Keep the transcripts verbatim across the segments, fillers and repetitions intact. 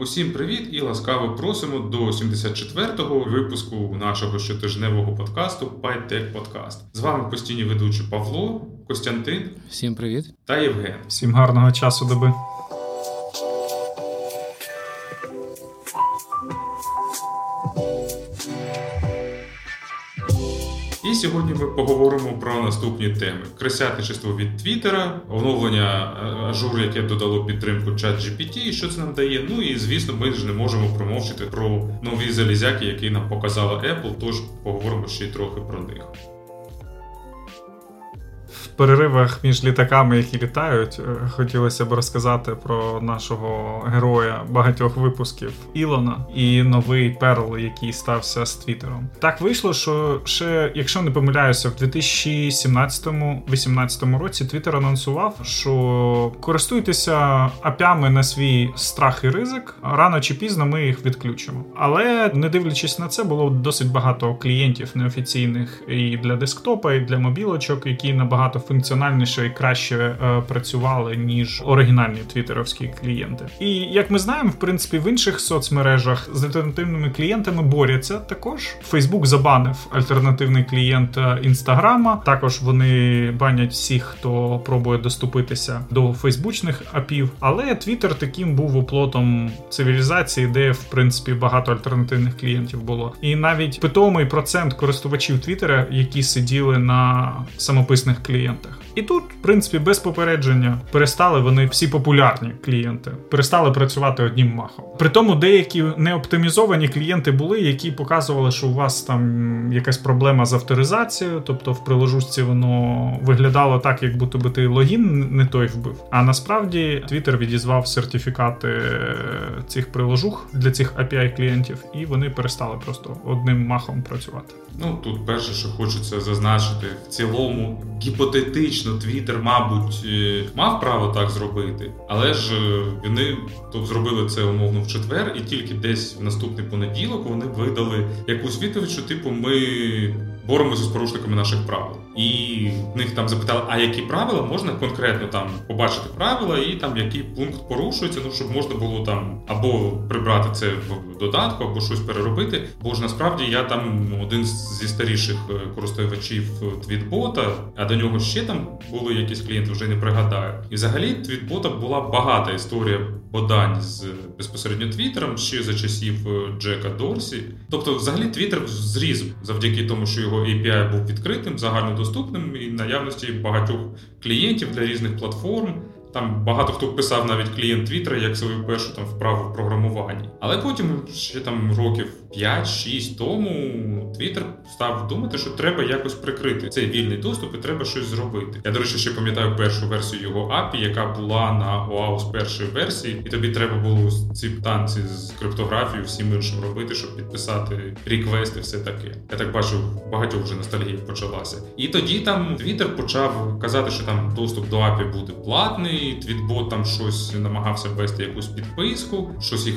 Усім привіт і ласкаво просимо до сімдесят четвертого випуску нашого щотижневого подкасту ПайТек Подкаст. З вами постійні ведучі Павло, Костянтин. Всім привіт. Та Євген. Всім гарного часу доби. І сьогодні ми поговоримо про наступні теми. Крисятничество від Твіттера, оновлення Azure, яке додало підтримку ChatGPT, і що це нам дає. Ну і, звісно, ми ж не можемо промовчити про нові залізяки, які нам показала Apple, тож поговоримо ще й трохи про них. В переривах між літаками, які літають, хотілося б розказати про нашого героя багатьох випусків Ілона і новий перл, який стався з Твіттером. Так вийшло, що ще, якщо не помиляюся, в дві тисячі сімнадцятому-вісімнадцятому році Твіттер анонсував, що користуйтеся апями на свій страх і ризик, рано чи пізно ми їх відключимо. Але, не дивлячись на це, було досить багато клієнтів неофіційних і для десктопа, і для мобілочок, які набагато функціональніше і краще е, працювали, ніж оригінальні твіттеровські клієнти. І, як ми знаємо, в принципі, в інших соцмережах з альтернативними клієнтами борються також. Фейсбук забанив альтернативний клієнт Інстаграма. Також вони банять всіх, хто пробує доступитися до фейсбучних апів. Але Твіттер таким був оплотом цивілізації, де, в принципі, багато альтернативних клієнтів було. І навіть питомий процент користувачів Твіттера, які сиділи на самописних клієнтах, і тут, в принципі, без попередження перестали вони всі популярні клієнти, перестали працювати одним махом. При тому деякі неоптимізовані клієнти були, які показували, що у вас там якась проблема з авторизацією, тобто в приложусці воно виглядало так, як будто би ти логін не той вбив. А насправді Twitter відізвав сертифікати цих приложух для цих ей пі ай-клієнтів, і вони перестали просто одним махом працювати. Ну, тут перше, що хочеться зазначити, в цілому гіпотезі Гіпотетично, Твіттер, мабуть, мав право так зробити, але ж вони то зробили це умовно в четвер, і тільки десь в наступний понеділок вони видали якусь відповідь, що типу ми боремося з порушниками наших правил. І в них там запитали, а які правила, можна конкретно там побачити правила і там який пункт порушується, ну щоб можна було там або прибрати це в додатку, або щось переробити. Бо ж насправді я там один зі старіших користувачів Tweetbot, а до нього ще там були якісь клієнти, вже не пригадаю. І взагалі Tweetbot була багата історія подань з безпосередньо Твіттером ще за часів Джека Дорсі. Тобто взагалі Твіттер зріс завдяки тому, що його ей пі ай був відкритим, загальнодоступним і наявності багатьох клієнтів для різних платформ. Там багато хто писав навіть клієнт Твіттера як свою першу там вправу в програмуванні. Але потім ще там років п'ять-шість тому Твіттер став думати, що треба якось прикрити цей вільний доступ і треба щось зробити. Я, до речі, ще пам'ятаю першу версію його ей пі ай, яка була на OAuth першої версії, і тобі треба було ці танці з криптографією всім іншим робити, щоб підписати реквести, все таке. Я так бачу, багатьох вже ностальгіїв почалася. І тоді там Твіттер почав казати, що там доступ до ей пі ай буде платний, Твітбот там щось намагався ввести якусь підписку, щось їх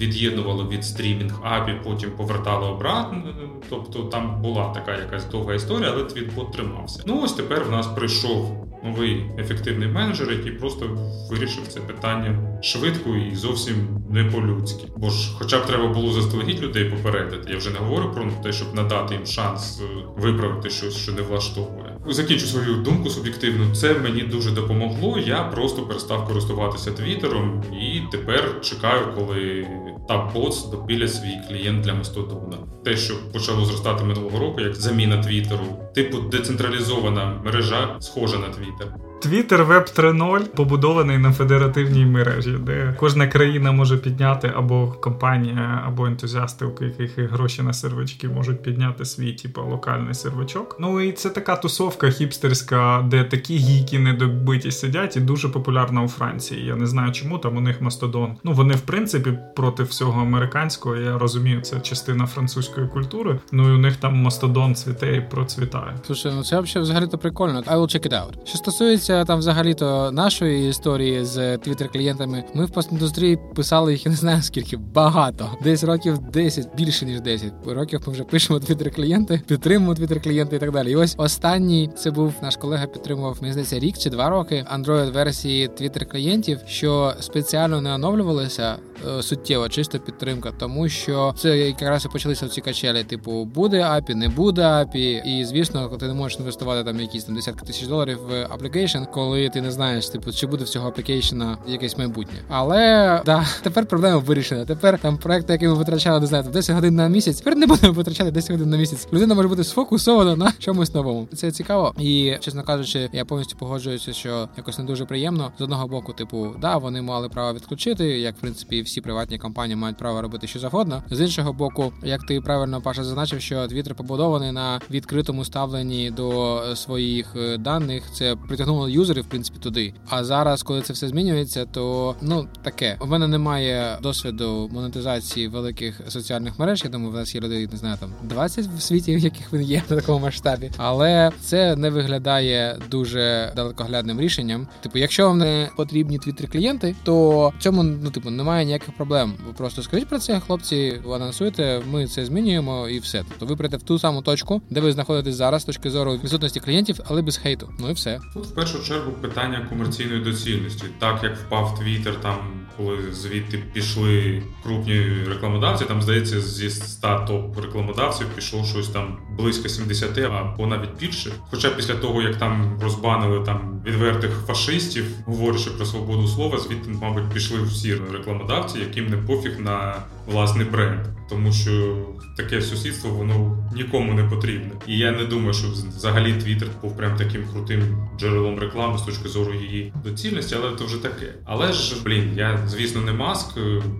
від'єднувало від стрімінг апі, потім повертало обратно, тобто там була така якась довга історія, але Твітбот тримався. Ну ось тепер в нас прийшов новий ефективний менеджер, який просто вирішив це питання швидко і зовсім не по-людськи. Бо ж хоча б треба було заздалегідь людей попередити. Я вже не говорю про те, щоб надати їм шанс виправити щось, що не влаштовує. Закінчу свою думку суб'єктивно. Це мені дуже допомогло. Я просто перестав користуватися Твіттером і тепер чекаю, коли та боц допіля свій клієнт для Мастодона. Те, що почало зростати минулого року, як заміна Твіттеру, типу децентралізована мережа, схожа на Твіттер. Твіттер Веб три нуль побудований на федеративній мережі, де кожна країна може підняти, або компанія, або ентузіасти, у яких гроші на сервачки, можуть підняти свій, типу, локальний сервачок. Ну і це така тусовка хіпстерська, де такі гіки недобиті сидять, і дуже популярна у Франції. Я не знаю чому, там у них Мастодон. Ну вони, в принципі, проти всього американського, я розумію, це частина французької культури. Ну і у них там Мастодон цвіте і процвітає. Слушай, ну це взагалі-то прикольно. I will check it out. Що стосується стосується там взагалі-то нашої історії з Twitter-клієнтами, ми в постіндустрії писали їх, я не знаю скільки, багато. Десь років десять, більше ніж десять років ми вже пишемо Twitter-клієнти, підтримуємо Twitter-клієнти і так далі. І ось останній, це був наш колега, підтримував, мені здається, рік чи два роки Android-версії Twitter-клієнтів, що спеціально не оновлювалися суттєво, чисто підтримка, тому що це якраз і почалися ці качелі, типу, буде ей пі ай, не буде ей пі ай, і, звісно, ти не можеш інвестувати там якісь там десятки тисяч доларів в application, коли ти не знаєш, типу, чи буде всього application якесь майбутнє. Але, да, тепер проблема вирішена. Тепер там проекти, які ми витрачали, не знаю, десять годин на місяць, тепер не будемо витрачати десять годин на місяць. Людина може бути сфокусована на чомусь новому. Це цікаво. І, чесно кажучи, я повністю погоджуюся, що якось не дуже приємно. З одного боку, типу, да, вони мали право відключити, як, в принципі, всі приватні компанії мають право робити що завгодно. З іншого боку, як ти правильно, Паша, зазначив, що Twitter побудований на відкритому ставленні до своїх даних, це притягнуло юзерів, в принципі, туди. А зараз, коли це все змінюється, то, ну, таке. У мене немає досвіду монетизації великих соціальних мереж. Я думаю, в нас є людей, не знаю, там двадцять в світі, в яких він є на такому масштабі. Але це не виглядає дуже далекоглядним рішенням. Типу, якщо вам не потрібні Twitter-клієнти, то в цьому, ну, типу, немає ніяких проблем. Ви просто скажіть про це, хлопці, анонсуйте, ми це змінюємо і все. Тобто ви прийдете в ту саму точку, де ви знаходитесь зараз з точки зору відсутності клієнтів, але без хейту. Ну і все. Тут в першу чергу питання комерційної доцільності. Так як впав Твіттер, там коли звідти пішли крупні рекламодавці, там, здається, зі ста топ-рекламодавців пішло щось там близько сімдесят або навіть більше. Хоча після того, як там розбанили там відвертих фашистів, говорячи про свободу слова, звідти, мабуть, пішли всі рекламодавці, яким не пофіг на власний бренд. Тому що таке сусідство, воно нікому не потрібне. І я не думаю, що взагалі Twitter був прям таким крутим джерелом реклами з точки зору її доцільності, але це вже таке. Але ж, блін, я, звісно, не Маск.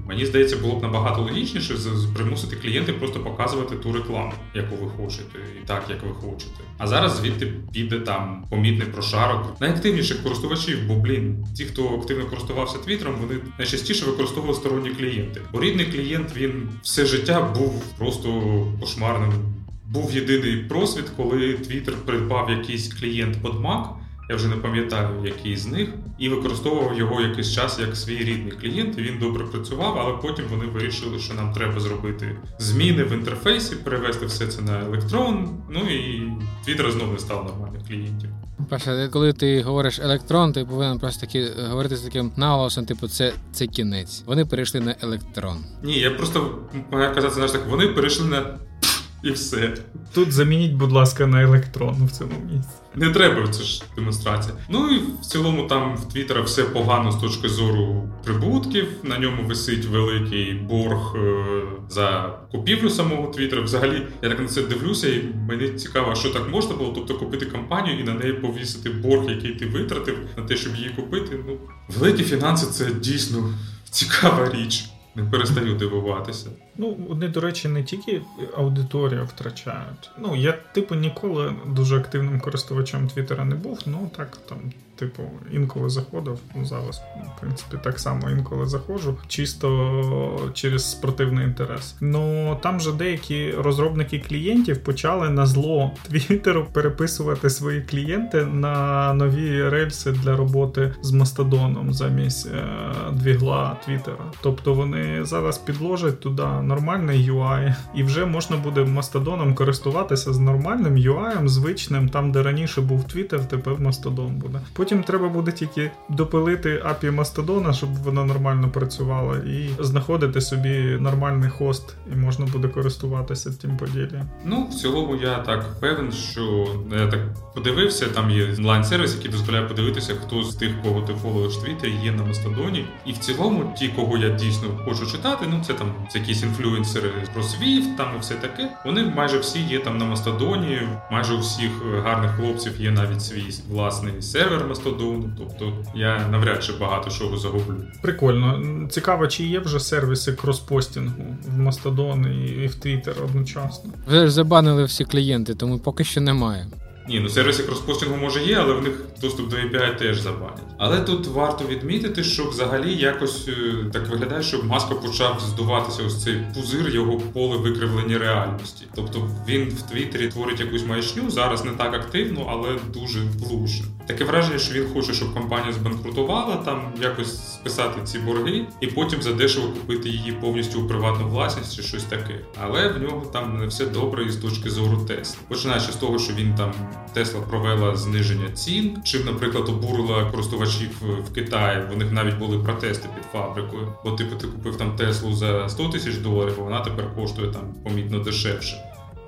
Мені здається, було б набагато логічніше примусити клієнтів просто показувати ту рекламу, яку ви хочете, і так, як ви хочете. А зараз звідти піде там помітний прошарок найактивніших користувачів, бо, блін, ті, хто активно користувався Твіттером, вони найчастіше використовували сторонні клієнти. Бо рідний клієнт, він все життя був просто кошмарним. Був єдиний просвіт, коли Твіттер придбав якийсь клієнт під Mac, я вже не пам'ятаю, який з них, і використовував його якийсь час як свій рідний клієнт, і він добре працював, але потім вони вирішили, що нам треба зробити зміни в інтерфейсі, перевести все це на електрон, ну і Твіттер знову не став нормальних клієнтів. Паша, коли ти говориш електрон, ти повинен просто таки говорити з таким наголосом, типу, це, це кінець. Вони перейшли на електрон. Ні, я просто маю казати, знаєш, так, вони перейшли на... І все. Тут замініть, будь ласка, на електрон в цьому місці. Не треба, це ж демонстрація. Ну і в цілому там в Твіттера все погано з точки зору прибутків. На ньому висить великий борг е- за купівлю самого Твіттера. Взагалі, я так на це дивлюся, і мені цікаво, що так можна було. Тобто купити компанію і на неї повісити борг, який ти витратив, на те, щоб її купити. Ну, великі фінанси – це дійсно цікава річ. Не перестаю дивуватися. Ну, вони, до речі, не тільки аудиторію втрачають. Ну, я, типу, ніколи дуже активним користувачем Твіттера не був, ну, так, там, типу, інколи заходив, ну, зараз, в принципі, так само інколи заходжу, чисто через спортивний інтерес. Ну, там же деякі розробники клієнтів почали на зло Твіттеру переписувати свої клієнти на нові рельси для роботи з Мастодоном замість е- двігла Твіттера. Тобто вони зараз підложать туди нормальний ю ай, і вже можна буде Мастодоном користуватися з нормальним ю ай, звичним, там, де раніше був Твіттер, тепер Мастодон буде. Потім треба буде тільки допилити ей пі ай Мастодона, щоб вона нормально працювала, і знаходити собі нормальний хост, і можна буде користуватися тим поділлям. Ну, в цілому я так певен, що я так подивився, там є онлайн-сервіс, який дозволяє подивитися, хто з тих, кого ти фоловиш Твіттер, є на Мастодоні. І в цілому ті, кого я дійсно хочу читати, ну це там це якісь інфлюенсери про свіфт, там і все таке. Вони майже всі є там на Мастодоні, майже у всіх гарних хлопців є навіть свій власний сервер Мастодону, тобто я навряд чи багато чого загублю. Прикольно. Цікаво, чи є вже сервіси кроспостінгу в Мастодон і в Твіттер одночасно? Вже ж забанили всі клієнти, тому поки що немає. Ні, ну сервіси кроспостінгу може є, але в них доступ до ей пі ай теж забанять. Але тут варто відмітити, що взагалі якось так виглядає, що Маска почав здуватися ось цей пузир, його поле викривлення реальності. Тобто він в Твіттері творить якусь маячню, зараз не так активно, але дуже влучно. Таке враження, що він хоче, щоб компанія збанкрутувала, там якось списати ці борги і потім задешево купити її повністю у приватну власність чи щось таке. Але в нього там не все добре із точки зору Tesla. Починаючи з того, що він там Tesla провела зниження цін, чим, наприклад, обурила користувачів в Китаї. В них навіть були протести під фабрикою. Бо типу ти купив там Теслу за сто тисяч доларів, а вона тепер коштує там помітно дешевше.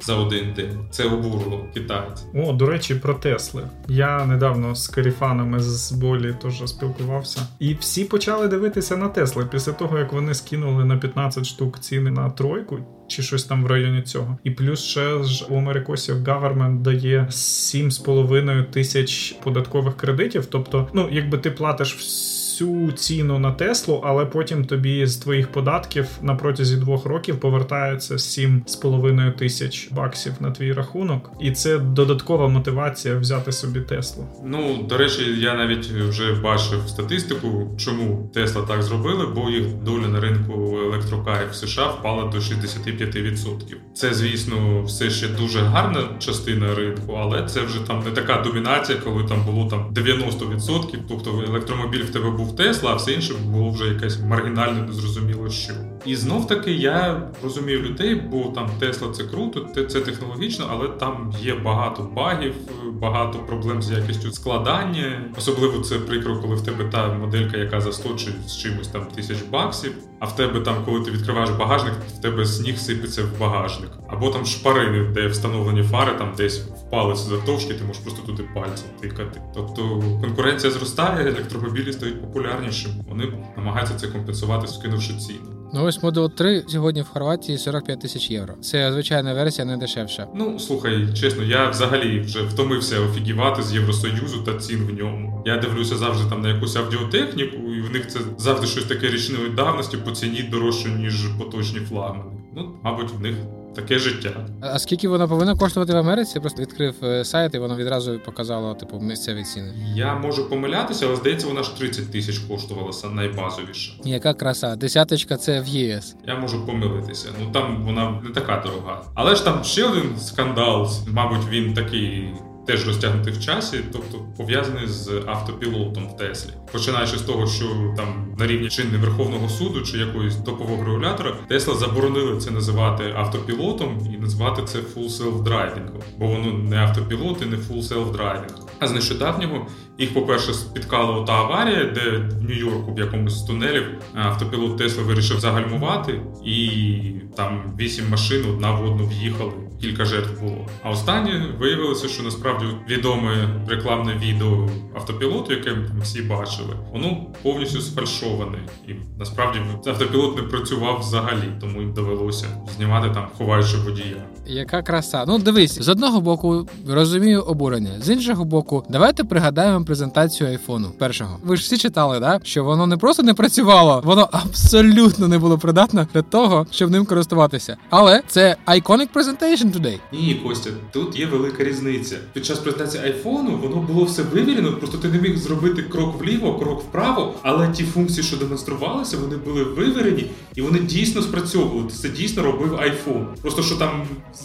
За один день. Це обурило китайців. О, до речі, про Тесли. Я недавно з каріфанами з Болі теж спілкувався. І всі почали дивитися на Тесли після того, як вони скинули на п'ятнадцять штук ціни на тройку. Чи щось там в районі цього. І плюс ще ж у америкосів government дає сім з половиною тисяч податкових кредитів. Тобто, ну, якби ти платиш всю ціну на Теслу, але потім тобі з твоїх податків на протязі двох років повертається сім з половиною тисяч баксів на твій рахунок. І це додаткова мотивація взяти собі Теслу. Ну, до речі, я навіть вже бачив статистику, чому Тесла так зробили, бо їх доля на ринку електрокарів в США впала до шістдесят п'ять відсотків. Це, звісно, все ще дуже гарна частина ринку, але це вже там не така домінація, коли там було там дев'яносто відсотків, тобто електромобіль в тебе був Тесла, а все інше було вже якесь маргінальне, незрозуміло що. І знов-таки я розумію людей, бо там Тесла це круто, це технологічно, але там є багато багів, багато проблем з якістю складання. Особливо це прикро, коли в тебе та моделька, яка за сто чи з чимось там тисяч баксів, а в тебе там, коли ти відкриваєш багажник, в тебе сніг сипеться в багажник. Або там шпарини, де встановлені фари, там десь впали з затовшки, ти можеш просто туди пальцем тикати. Тобто конкуренція зростає, електромобілі стають популярнішими. Вони намагаються це компенсувати, скинувши ціни. Ну ось Model три сьогодні в Хорватії сорок п'ять тисяч євро. Це звичайна версія, не дешевша. Ну, слухай, чесно, я взагалі вже втомився офігівати з Євросоюзу та цін в ньому. Я дивлюся завжди там на якусь аудіотехніку, і в них це завжди щось таке річної давності по ціні дорожче, ніж поточні флагмани. Ну, мабуть, в них таке життя. А скільки вона повинна коштувати в Америці? Я просто відкрив сайт, і воно відразу показало типу місцеві ціни. Я можу помилятися, але здається, вона ж тридцять тисяч коштувала найбазовіша. Яка краса, десяточка це в Є С. Я можу помилитися. Ну там вона не така дорога. Але ж там ще один скандал, мабуть, він такий теж розтягнутий в часі, тобто пов'язаний з автопілотом в Теслі. Починаючи з того, що там на рівні чи не Верховного суду, чи якогось топового регулятора, Тесла заборонили це називати автопілотом і називати це full self-driving, бо воно не автопілот і не full self-driving. А з нещодавнього їх, по-перше, спіткала та аварія, де в Нью-Йорку в якомусь з тунелів автопілот Тесла вирішив загальмувати, і там вісім машин одна в одну в'їхали. Кілька жертв було. А останнє виявилося, що насправді відоме рекламне відео автопілоту, яке ми всі бачили, воно повністю сфальшоване. І насправді автопілот не працював взагалі, тому їм довелося знімати там, ховаючи водія. Яка краса. Ну дивись, з одного боку розумію обурення, з іншого боку, давайте пригадаємо презентацію айфону першого. Ви ж всі читали, да? Що воно не просто не працювало, воно абсолютно не було придатне для того, щоб ним користуватися. Але це iconic presentation today. Ні, Костя, тут є велика різниця. Під час презентації айфону воно було все вивірено, просто ти не міг зробити крок вліво, крок вправо, але ті функції, що демонструвалися, вони були вивірені і вони дійсно спрацьовували. Це дійсно робив айфон. Просто що там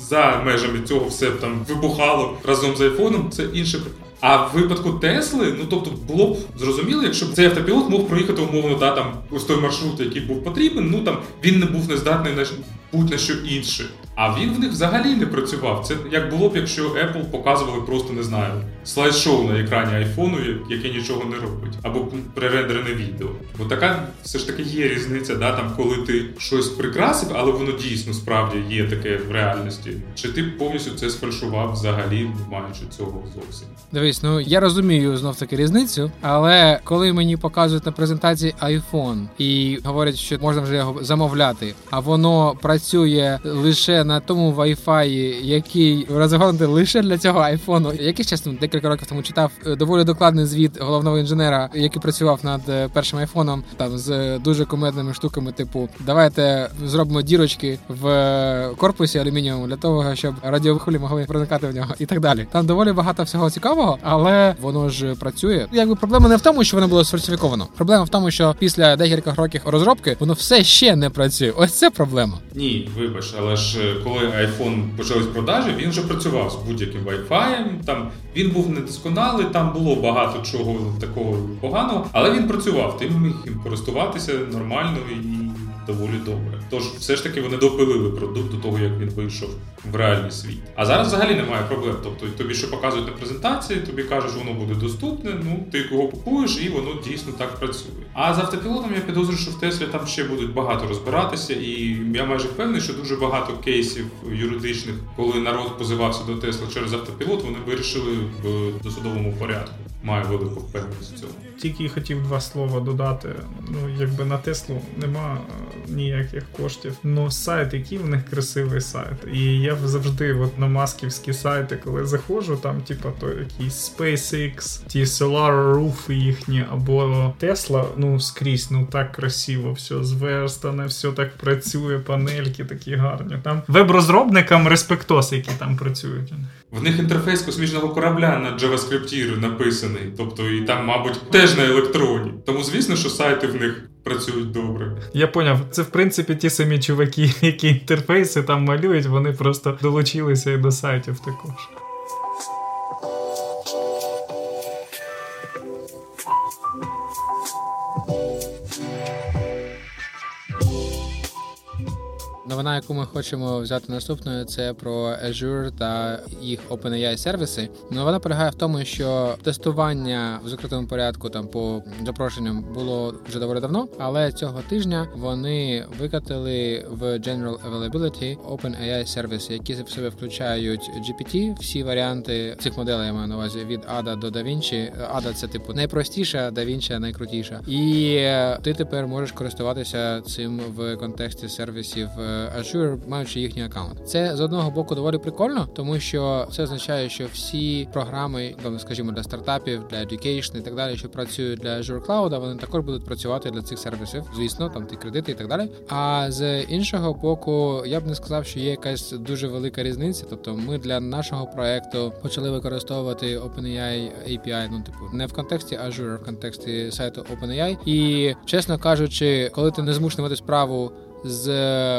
за межами цього все там вибухало разом з айфоном, це інше. А в випадку Тесли, ну тобто було б зрозуміло, якщо б цей автопілот мог проїхати умовно, да, там, ось той маршрут, який був потрібен, ну там він не був нездатний на будь-на що інше. А він в них взагалі не працював. Це як було б, якщо Apple показували просто, не знаю, слайд-шоу на екрані айфону, яке нічого не робить. Або пререндерене відео. Бо така все ж таки є різниця, да, там, коли ти щось прикрасив, але воно дійсно справді є таке в реальності. Чи ти повністю це сфальшував взагалі, не маючи цього зовсім? Дивись, ну я розумію знов-таки різницю, але коли мені показують на презентації iPhone і говорять, що можна вже його замовляти, а воно працює лише на тому Wi-Fi, який розгорнути лише для цього айфону. Якийсь час, декілька років тому читав доволі докладний звіт головного інженера, який працював над першим айфоном, там з дуже кумедними штуками, типу, давайте зробимо дірочки в корпусі алюмінієвому для того, щоб радіохвилі могли проникати в нього і так далі. Там доволі багато всього цікавого, але воно ж працює. Якби проблема не в тому, що воно було сфальсифіковано. Проблема в тому, що після декількох років розробки воно все ще не працює. Ось це проблема. Ні, вибач, але ж коли iPhone почались продажі, він вже працював з будь-яким Wi-Fi. Там він був недосконалий, там було багато чого такого поганого, але він працював, ти міг їм користуватися нормально і доволі добре. Тож все ж таки вони допилили продукт до того, як він вийшов в реальний світ. А зараз взагалі немає проблем. Тобто тобі що показують на презентації, тобі кажуть, воно буде доступне, ну ти його купуєш і воно дійсно так працює. А з автопілотом я підозрюю, що в Теслі там ще будуть багато розбиратися, і я майже впевнений, що дуже багато кейсів юридичних, коли народ позивався до Тесла через автопілот, вони вирішили в досудовому порядку. Маю велику впевненість в цьому. Тільки хотів два слова додати. Ну, якби на Теслу нема ніяких коштів. Ну, сайт, який в них красивий сайт. І я завжди от на масківські сайти, коли заходжу, там, типу, то якісь SpaceX, ті Solar Roof їхні, або Tesla, ну, скрізь, ну, так красиво все зверстане, все так працює, панельки такі гарні. Там веб-розробникам респектос, які там працюють. В них інтерфейс космічного корабля на JavaScript написаний, тобто і там, мабуть, теж на електроні. Тому, звісно, що сайти в них працюють добре. Я поняв. Це, в принципі, ті самі чуваки, які інтерфейси там малюють, вони просто долучилися і до сайтів також. Новина, яку ми хочемо взяти наступною, це про Azure та їх OpenAI сервіси. Ну, вона полягає в тому, що тестування в закритому порядку там по запрошенням було вже доволі давно, але цього тижня вони викатили в General Availability OpenAI сервіси, які в себе включають джі пі ті, всі варіанти цих моделей, я маю на увазі, від ей ді ей до DaVinci. ей ді ей – це типу найпростіша, DaVinci – найкрутіша. І ти тепер можеш користуватися цим в контексті сервісів Azure, маючи їхній аккаунт. Це, з одного боку, доволі прикольно, тому що це означає, що всі програми, скажімо, для стартапів, для education і так далі, що працюють для Azure Cloud, вони також будуть працювати для цих сервісів, звісно, там ті кредити і так далі. А з іншого боку, я б не сказав, що є якась дуже велика різниця, тобто ми для нашого проекту почали використовувати OpenAI ей пі ай, ну, типу, не в контексті Azure, а в контексті сайту OpenAI. І, чесно кажучи, коли ти не змушений мати справу з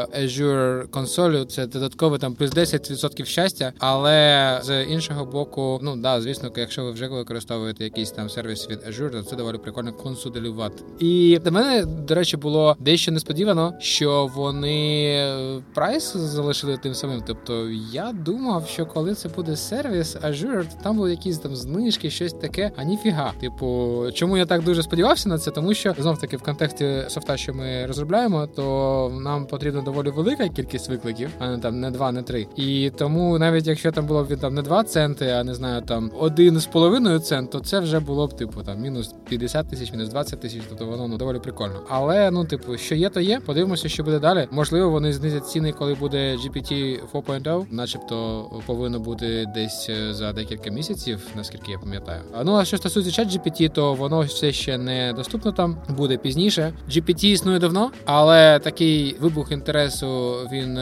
Azure консолю, це додатково там плюс десять відсотків щастя, але з іншого боку, ну да, звісно, якщо ви вже використовуєте якийсь там сервіс від Azure, то це доволі прикольно консолідувати. І для мене, до речі, було дещо несподівано, що вони прайс залишили тим самим. Тобто я думав, що коли це буде сервіс Azure, то там були якісь там знижки, щось таке, а ніфіга. Типу, чому я так дуже сподівався на це? Тому що, знов-таки, в контексті софта, що ми розробляємо, то нам потрібна доволі велика кількість викликів, а не там не два, не три. І тому навіть якщо там було б там не два центи, а не знаю, там один з половиною цент, то це вже було б типу там мінус п'ятдесят тисяч, мінус двадцять тисяч, тобто воно ну, доволі прикольно. Але ну, типу, що є, то є. Подивимося, що буде далі. Можливо, вони знизять ціни, коли буде джі пі ті чотири крапка нуль, начебто повинно бути десь за декілька місяців, наскільки я пам'ятаю. А ну а що стосується ChatGPT, то воно все ще не доступно там, буде пізніше. джі пі ті існує давно, але такий і вибух інтересу він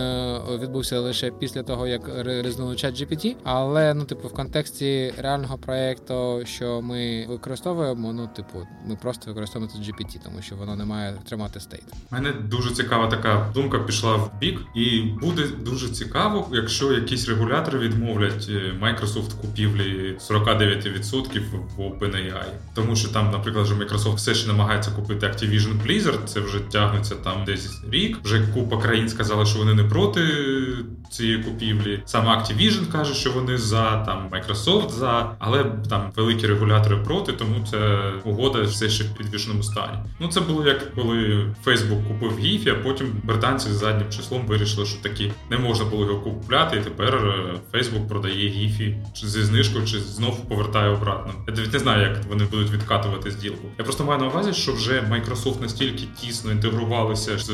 відбувся лише після того, як ризнули ChatGPT, але ну, типу, в контексті реального проекту, що ми використовуємо, ну, типу, ми просто використовуємо це джі пі ті, тому що воно не має тримати стейт. У мене дуже цікава така думка пішла в бік, і буде дуже цікаво, якщо якісь регулятори відмовлять Майкрософт купівлі сорок дев'ять відсотків в OpenAI, тому що там, наприклад, вже Майкрософт все ще намагається купити Activision Blizzard, це вже тягнеться там десь рік. Вже купа країн сказали, що вони не проти цієї купівлі. Саме Activision каже, що вони за, там Microsoft за, але там великі регулятори проти, тому ця угода все ще в підвішеному стані. Ну це було як коли Фейсбук купив Giphy, а потім британці з заднім числом вирішили, що таки не можна було його купляти, і тепер Фейсбук продає Giphy чи зі знижкою, чи знов повертає обратно. Я навіть не знаю, як вони будуть відкатувати зділку. Я просто маю на увазі, що вже Microsoft настільки тісно інтегрувалися з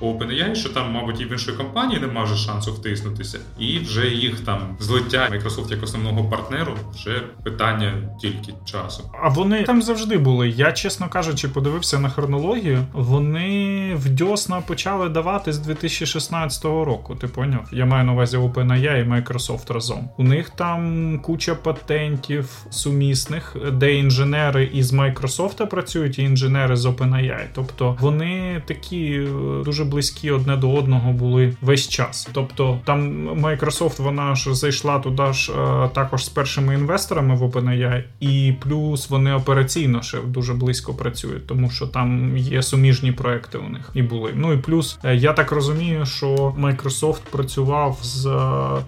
OpenAI, що там, мабуть, і в іншої компанії нема вже шансу втиснутися. І вже їх там злиття Microsoft як основного партнеру вже питання тільки часу. А вони там завжди були. Я, чесно кажучи, подивився на хронологію. Вони вдьосно почали давати з дві тисячі шістнадцятого року, ти поняв? Я маю на увазі OpenAI і Microsoft разом. У них там куча патентів сумісних, де інженери із Microsoft працюють і інженери з OpenAI. Тобто вони такі дуже близькі одне до одного були весь час. Тобто там Microsoft, вона ж зайшла туди ж також з першими інвесторами в OpenAI, і плюс вони операційно ще дуже близько працюють, тому що там є суміжні проекти у них і були. Ну і плюс, я так розумію, що Microsoft працював з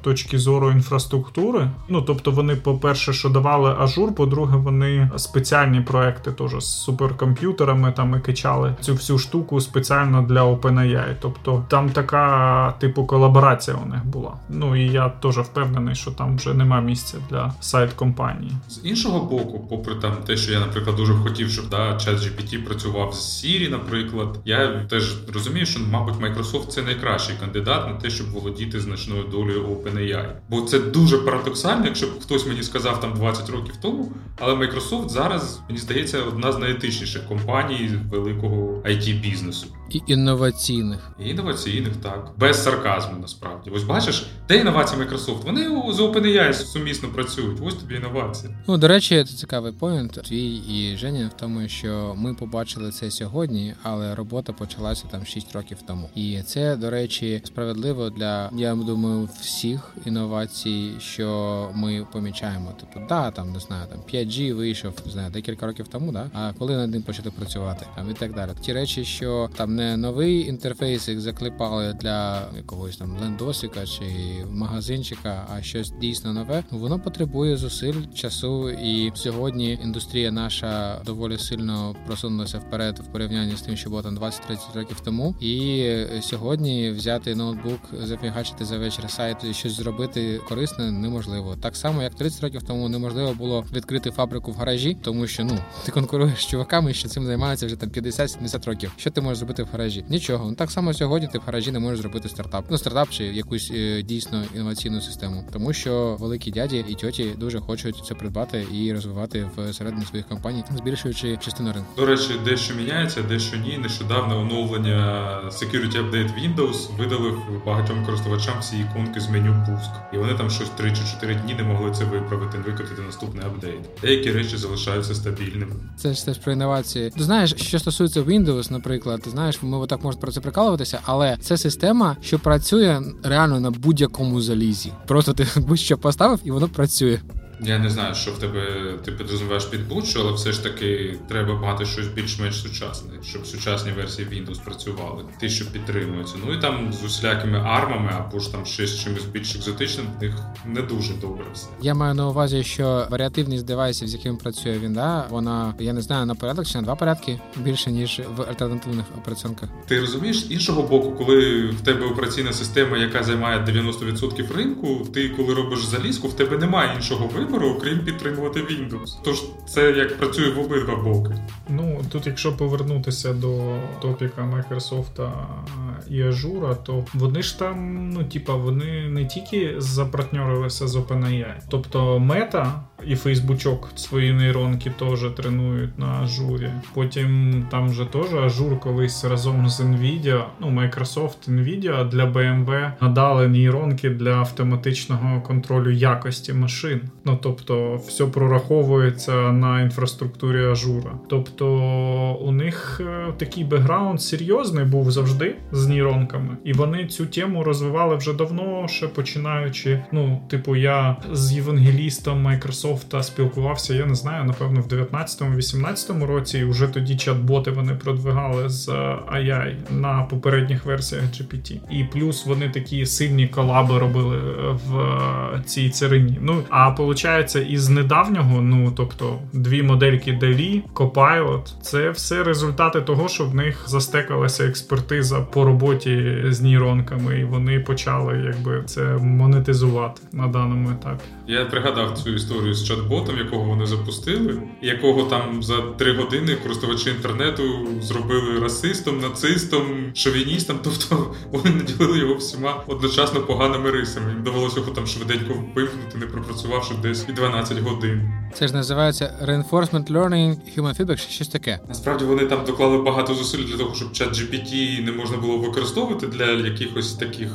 точки зору інфраструктури, ну тобто вони, по-перше, що давали Azure, по-друге, вони спеціальні проекти теж з суперкомп'ютерами там і качали цю всю штуку спеціально для OpenAI, тобто там така типу колаборація у них була. Ну і я теж впевнений, що там вже нема місця для сайт-компанії. З іншого боку, попри там те, що я, наприклад, дуже б хотів, щоб да, ChatGPT працював з Siri, наприклад, я теж розумію, що, мабуть, Microsoft це найкращий кандидат на те, щоб володіти значною долею OpenAI. Бо це дуже парадоксально, якщо б хтось мені сказав там двадцять років тому, але Microsoft зараз, мені здається, одна з найетичніших компаній великого ай ті-бізнесу. І інноваційних. І інноваційних, так. Без сарказму, насправді. Ось бачиш, де інновації Microsoft? Вони з OpenAI сумісно працюють. Ось тобі інновації. Ну, до речі, це цікавий поінт. Твій і Женя в тому, що ми побачили це сьогодні, але робота почалася там шість років тому. І це, до речі, справедливо для, я думаю, всіх інновацій, що ми помічаємо. Типу, да, там, не знаю, там п'ять джі вийшов, не знаю, декілька років тому, да? А коли над ним почали працювати? Там і так далі. Ті речі, що там не новий інтерфейс, як заклепали для якогось там лендосика чи магазинчика, а щось дійсно нове, воно потребує зусиль, часу, і сьогодні індустрія наша доволі сильно просунулася вперед в порівнянні з тим, що було там двадцять-тридцять років тому, і сьогодні взяти ноутбук, зафігачити за вечір сайт і щось зробити корисне неможливо. Так само, як тридцять років тому неможливо було відкрити фабрику в гаражі, тому що, ну, ти конкуруєш з чуваками, що цим займаються вже там п'ятдесят-сімдесят років. Що ти можеш зробити в гаражі? Нічого. Ну, так само сьогодні ти в гаражі не можеш зробити стартап. Ну, стартап чи якусь е, дійсно інноваційну систему. Тому що великі дяді і тьоті дуже хочуть це придбати і розвивати всередині своїх компаній, збільшуючи частину ринку. До речі, дещо міняється, дещо ні. Нещодавно оновлення Security Update Windows видалив багатьом користувачам всі іконки з меню пуск. І вони там щось три чи чотири дні не могли це виправити, викотити наступний апдейт. Деякі речі залишаються стабільними. Це ж теж про інновації. Ти знаєш, що стосується Windows, наприклад, ти знаєш, ми так можемо про це прикалуватися, але це система, що працює реально на будь-якому залізі. Просто ти будь-що поставив, і воно працює. Я не знаю, що в тебе ти підрозумієш під будь-що, але все ж таки треба мати щось більш-менш сучасне, щоб сучасні версії Windows працювали, ті, що підтримуються. Ну і там з усілякими армами або ж там ще з чимось більш екзотичним, в них не дуже добре все. Я маю на увазі, що варіативність девайсів, з якими працює він, да, вона, я не знаю, на порядок чи на два порядки більше, ніж в альтернативних операціонках. Ти розумієш, з іншого боку, коли в тебе операційна система, яка займає дев'яносто відсотків ринку, ти коли робиш залізку, в тебе немає іншого вибору, окрім підтримувати Windows. Тож це як працює в обидва боки. Ну, тут якщо повернутися до топіка Microsoft і Azure, то вони ж там, ну, типа, вони не тільки запартнерилися з OpenAI. Тобто Meta і Фейсбучок свої нейронки теж тренують на Azure. Потім там же теж Azure колись разом з Nvidia, ну, Microsoft, Nvidia для бі ем дабл ю надали нейронки для автоматичного контролю якості машин. Ну, тобто, все прораховується на інфраструктурі Ажура. Тобто, у них такий бекграунд серйозний був завжди з нейронками. І вони цю тему розвивали вже давно, ще починаючи, ну, типу, я з євангелістом Майкрософта спілкувався, я не знаю, напевно, в дев'ятнадцятому-вісімнадцятому році, і вже тоді чат-боти вони продвигали з ей ай на попередніх версіях джі пі ті. І плюс вони такі сильні колаби робили в цій царині. Ну, а получається, із недавнього, ну, тобто, дві модельки DaVinci, Copilot, це все результати того, що в них застекалася експертиза по роботі з нейронками, і вони почали, якби, це монетизувати на даному етапі. Я пригадав цю історію з чат-ботом, якого вони запустили, якого там за три години користувачі інтернету зробили расистом, нацистом, шовіністом, тобто, вони наділили його всіма одночасно поганими рисами. Їм довелося його там швиденько вимкнути, не пропрацювавши десь і дванадцять годин. Це ж називається Reinforcement Learning Human Feedback, щось таке. Насправді вони там доклали багато зусиль для того, щоб ChatGPT не можна було використовувати для якихось таких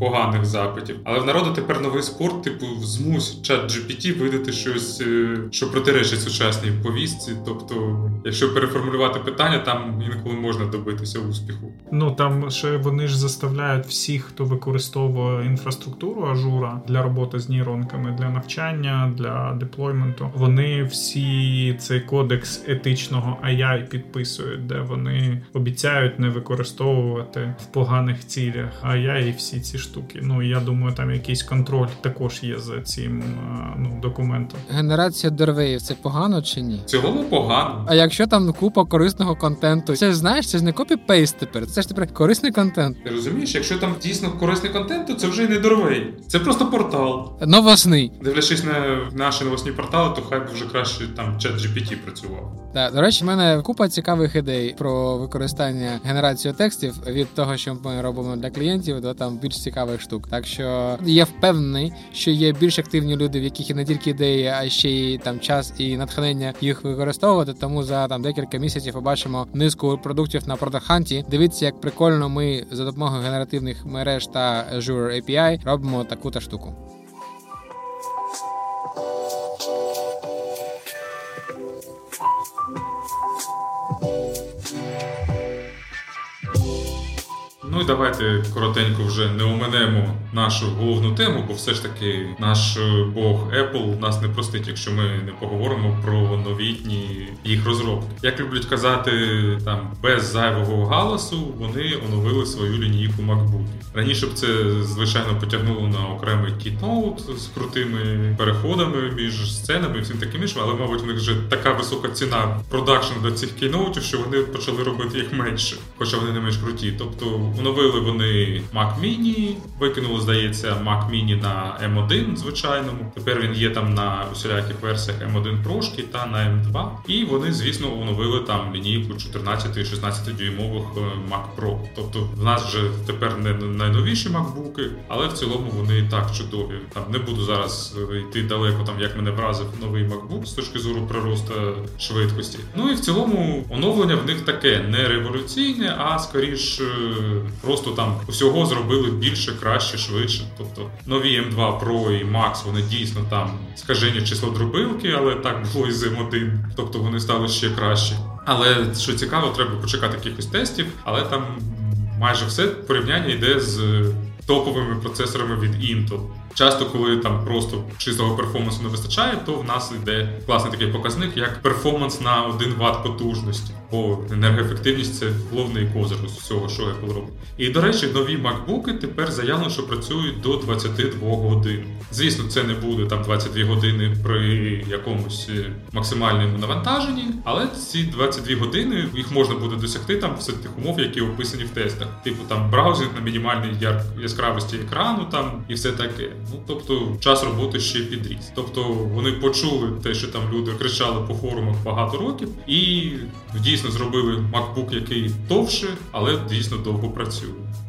поганих запитів. Але в народу тепер новий спорт, типу, змусить ChatGPT видати щось, що протиречить сучасній повістці. Тобто, якщо переформулювати питання, там інколи можна добитися успіху. Ну, там ще вони ж заставляють всіх, хто використовує інфраструктуру Azure для роботи з нейронками, для навчання, для деплойменту. Вони всі цей кодекс етичного ей ай підписують, де вони обіцяють не використовувати в поганих цілях ей ай і всі ці штуки. Ну, я думаю, там якийсь контроль також є за цим ну, документом. Генерація деревів – це погано чи ні? Цілому погано. А якщо там купа корисного контенту? Це ж, знаєш, це ж не копі-пейст тепер, це ж тепер корисний контент. Ти розумієш, якщо там дійсно корисний контент, то це вже й не деревий. Це просто портал. Новосний. Дивлячись на наші новосні портали, то хай би вже краще там ChatGPT працював. Так, до речі, в мене купа цікавих ідей про використання генерації текстів від того, що ми робимо для клієнтів, до там більш цікавих штук. Так що я впевнений, що є більш активні люди, в яких є не тільки ідеї, а ще й там час і натхнення їх використовувати. Тому за там декілька місяців побачимо низку продуктів на Product Hunt. Дивіться, як прикольно ми за допомогою генеративних мереж та Azure ей пі ай робимо таку-то штуку. Ну і давайте коротенько вже не оминемо нашу головну тему, бо все ж таки наш бог Apple нас не простить, якщо ми не поговоримо про новітні їх розробки. Як люблять казати, там без зайвого галасу вони оновили свою лінійку MacBook. Раніше б це, звичайно, потягнуло на окремий keynote з крутими переходами між сценами і всім таким іншим, але, мабуть, в них вже така висока ціна продакшн до цих keynote, що вони почали робити їх менше, хоча вони не менш круті. Тобто оновили вони Mac Mini, викинули, здається, Mac Mini на ем один звичайному. Тепер він є там на усіляких версіях ем один Pro та на ем два. І вони, звісно, оновили там лінійку чотирнадцять і шістнадцять дюймових Mac Pro. Тобто в нас вже тепер не найновіші MacBook'и, але в цілому вони і так чудові. Там не буду зараз йти далеко, там як мене вразив новий MacBook з точки зору приросту швидкості. Ну і в цілому оновлення в них таке не революційне, а скоріш просто там усього зробили більше, краще, швидше. Тобто нові ем два Pro і Max, вони дійсно там скажені число дробилки, але так було і з ем один. Тобто вони стали ще краще. Але що цікаво, треба почекати якихось тестів, але там майже все порівняння йде з топовими процесорами від Intel. Часто, коли там просто чистого перформансу не вистачає, то в нас йде класний такий показник, як перформанс на один ват потужності. Бо енергоефективність – це головний козир усього, що Apple робить. І, до речі, нові MacBook'и тепер заявлено, що працюють до двадцять дві години. Звісно, це не буде там двадцять дві години при якомусь максимальному навантаженні, але ці двадцять дві години їх можна буде досягти там все тих умов, які описані в тестах. Типу там браузинг на мінімальній яскравості екрану там і все таке. Ну, тобто, час роботи ще підріс. Тобто, вони почули те, що там люди кричали по форумах багато років, і дійсно зробили MacBook, який товше, але дійсно довго працює.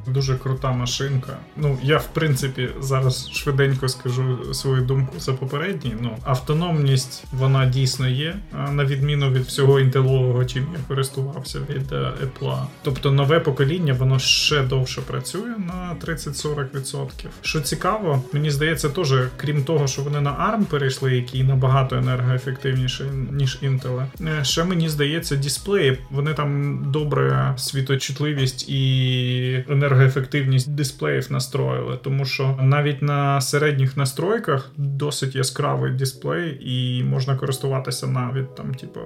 Дуже крута машинка. Ну, я, в принципі, зараз швиденько скажу свою думку за попередній. Ну, автономність, вона дійсно є, на відміну від всього інтелового, чим я користувався від Apple. Тобто, нове покоління, воно ще довше працює на тридцять-сорок відсотків. Що цікаво, мені здається, теж, крім того, що вони на арм перейшли, який набагато енергоефективніший, ніж Intel, ще, мені здається, дисплеї. Вони там добре світочутливість і енергоефективність дисплеїв настроїли, тому що навіть на середніх настройках досить яскравий дисплей і можна користуватися навіть там, типу,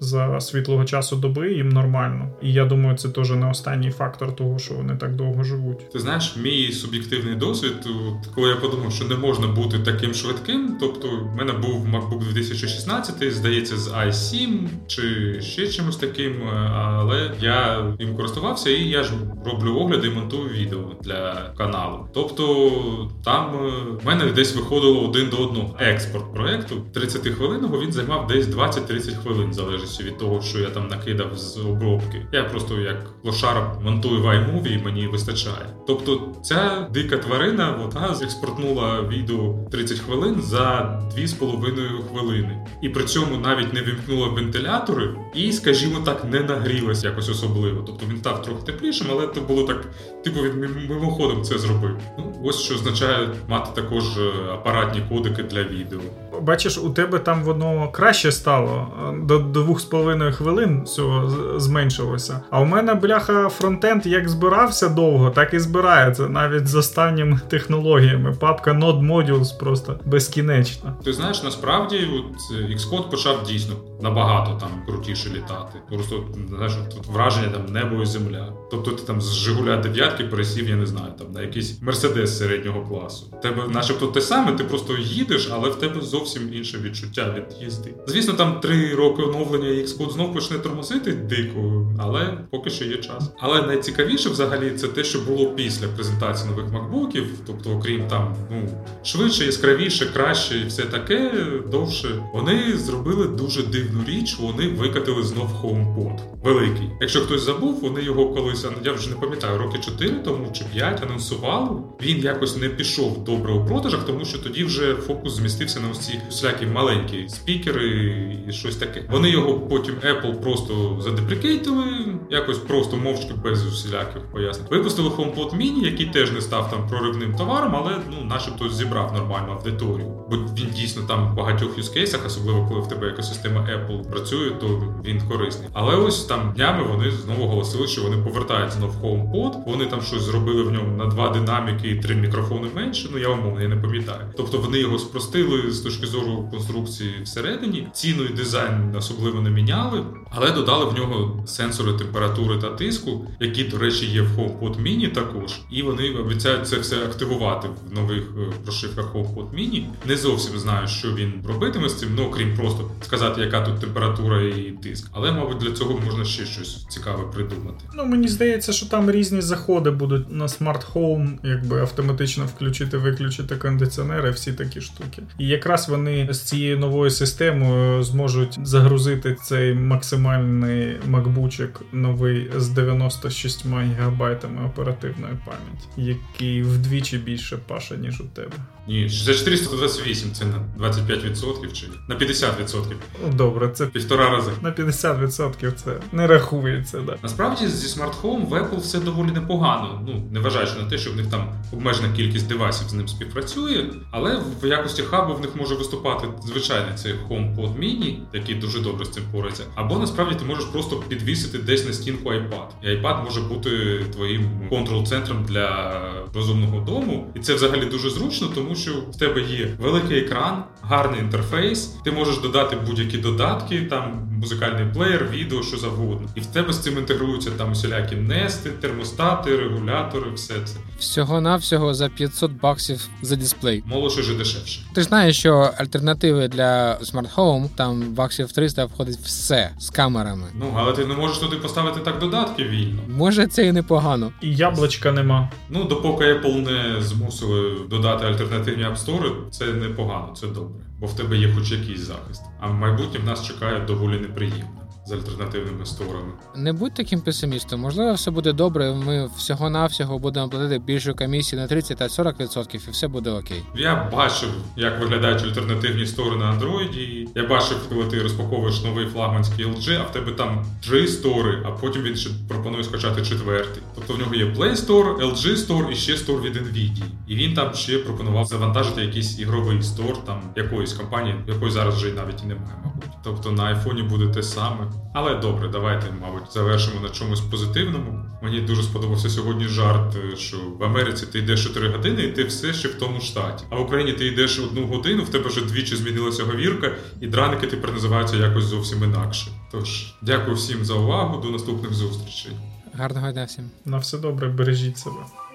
за світлого часу доби їм нормально. І я думаю, це теж не останній фактор того, що вони так довго живуть. Ти знаєш, мій суб'єктивний досвід, коли я подумав, що не можна бути таким швидким, тобто в мене був MacBook дві тисячі шістнадцятий, здається, з ай сім чи ще чимось таким, але я їм користувався і я ж роблю огляди і монтую монтую відео для каналу. Тобто там в мене десь виходило один до одного експорт проєкту. тридцятихвилинного він займав десь двадцять-тридцять хвилин, залежить від того, що я там накидав з обробки. Я просто як лошара монтую в iMovie і мені вистачає. Тобто ця дика тварина, вона експортнула відео тридцять хвилин за дві з половиною хвилини. І при цьому навіть не вимкнула вентилятори і, скажімо так, не нагрілась якось особливо. Тобто він став трохи теплішим, але це було так, типу, він мимоходом це зробив. Ну, ось що означає мати також апаратні кодики для відео. Бачиш, у тебе там воно краще стало, до двох з половиною хвилин цього зменшилося. А у мене, бляха, фронтенд як збирався довго, так і збирається, навіть з останніми технологіями. Папка Node Modules просто безкінечна. Ти знаєш, насправді от Xcode почав дійсно набагато там крутіше літати. Просто, знаєш, тут враження там небо і земля. Тобто ти там з Жигуля дев'ятки пересів, я не знаю, там на якийсь Мерседес середнього класу. Тебе начебто те саме, ти просто їдеш, але в тебе зовсім інше відчуття від їзди. Звісно, там три роки оновлення і Xcode знов почне тормозити дико, але поки що є час. Але найцікавіше взагалі це те, що було після презентації нових MacBookів, тобто окрім там, ну, швидше, яскравіше, краще і все таке, довше. Вони зробили дуже дивну річ, вони викатили знов HomePod. Великий. Якщо хтось забув, вони його колись, я вже не пам'ятаю, роки чотири тому чи п'ять анонсували. Він якось не пішов добре у продажах, тому що тоді вже фокус змістився на ось ці всякі маленькі спікери і щось таке. Вони його потім Apple просто задеприкейтили, якось просто мовчки без усіляких пояснень. Випустили HomePod Mini, який теж не став там проривним товаром, але, ну, начебто зібрав нормальну аудиторію. Бо він дійсно там в багатьох юзкейсах, особливо коли в тебе екосистема Apple працює, то він корисний. Але ось там днями вони знову оголосили, що вони повертаються на HomePod, вони там щось зробили в ньому на два динаміки і три мікрофони менше, ну я умовно, я не пам'ятаю. Тобто вони його спростили з точки зору конструкції всередині, ціну і дизайн особливо не міняли, але додали в нього сенсори температури та тиску, які, до речі, є в HomePod Mini також, і вони обіцяють це все активувати в нових прошивках HomePod Mini. Не зовсім знаю, що він робитиме з цим, ну крім просто сказати, яка тут температура і тиск. Але, мабуть, для цього можна ще щось цікаве придумати. Ну, мені здається, що там різні заходи будуть на смарт-хоум, якби автоматично включити, виключити кондиціонери, всі такі штуки. І якраз вони з цією новою системою зможуть загрузити цей максимальний макбучик новий з дев'яноста шістьма гігабайтами оперативної пам'яті, який вдвічі більше паша, ніж у тебе. Ні, за чотириста двадцять вісім це на двадцять п'ять відсотків чи на п'ятдесят відсотків. Ну, добре, це півтора рази. На п'ятдесят відсотків це не рахується, да. Насправді, зі Smart Home в Apple все доволі непогано. Ну, не вважаючи на те, що в них там обмежена кількість девайсів з ним співпрацює, але в якості хабу в них може виступати звичайний цей HomePod Mini, який дуже добре з цим порається. Або, насправді, ти можеш просто підвісити десь на стінку iPad. І iPad може бути твоїм контрол-центром для розумного дому. І це взагалі дуже зручно, тому що в тебе є великий екран, гарний інтерфейс, ти можеш додати будь-які додатки, там музикальний плеєр, відео, що завгодно. І в тебе з цим інтегруються там усілякі нести, термостати, регулятори, все це. Всього-навсього за п'ятсот баксів за дисплей. Молодше вже дешевше. Ти ж знаєш, що альтернативи для Smart Home, там баксів триста входить все з камерами. Ну, але ти не можеш туди поставити так додатки вільно. Може, це і непогано. І яблочка нема. Ну, допоки Apple не змусили додати альтернативні апстори, це непогано, це добре. Бо в тебе є хоч якийсь захист. А в майбутньому нас чекає доволі неприємно з альтернативними сторами. Не будь таким песимістом. Можливо, все буде добре, ми всього-навсього будемо платити більшу комісію на тридцять та сорок відсотків і все буде окей. Я бачив, як виглядають альтернативні стори на Android. Я бачив, коли ти розпаковуєш новий флагманський ел джі, а в тебе там три стори, а потім він ще пропонує скачати четвертий. Тобто в нього є Play Store, ел джі Store і ще стор від Nvidia. І він там ще пропонував завантажити якийсь ігровий стор там якоїсь компанії, якої зараз вже навіть і немає, мабуть. Тобто на айфоні буде те саме. Але добре, давайте, мабуть, завершимо на чомусь позитивному. Мені дуже сподобався сьогодні жарт, що в Америці ти йдеш чотири години і ти все ще в тому штаті. А в Україні ти йдеш одну годину, в тебе вже двічі змінилася говірка, і драники тепер називаються якось зовсім інакше. Тож, дякую всім за увагу, до наступних зустрічей. Гарного дня всім. На все добре, бережіть себе.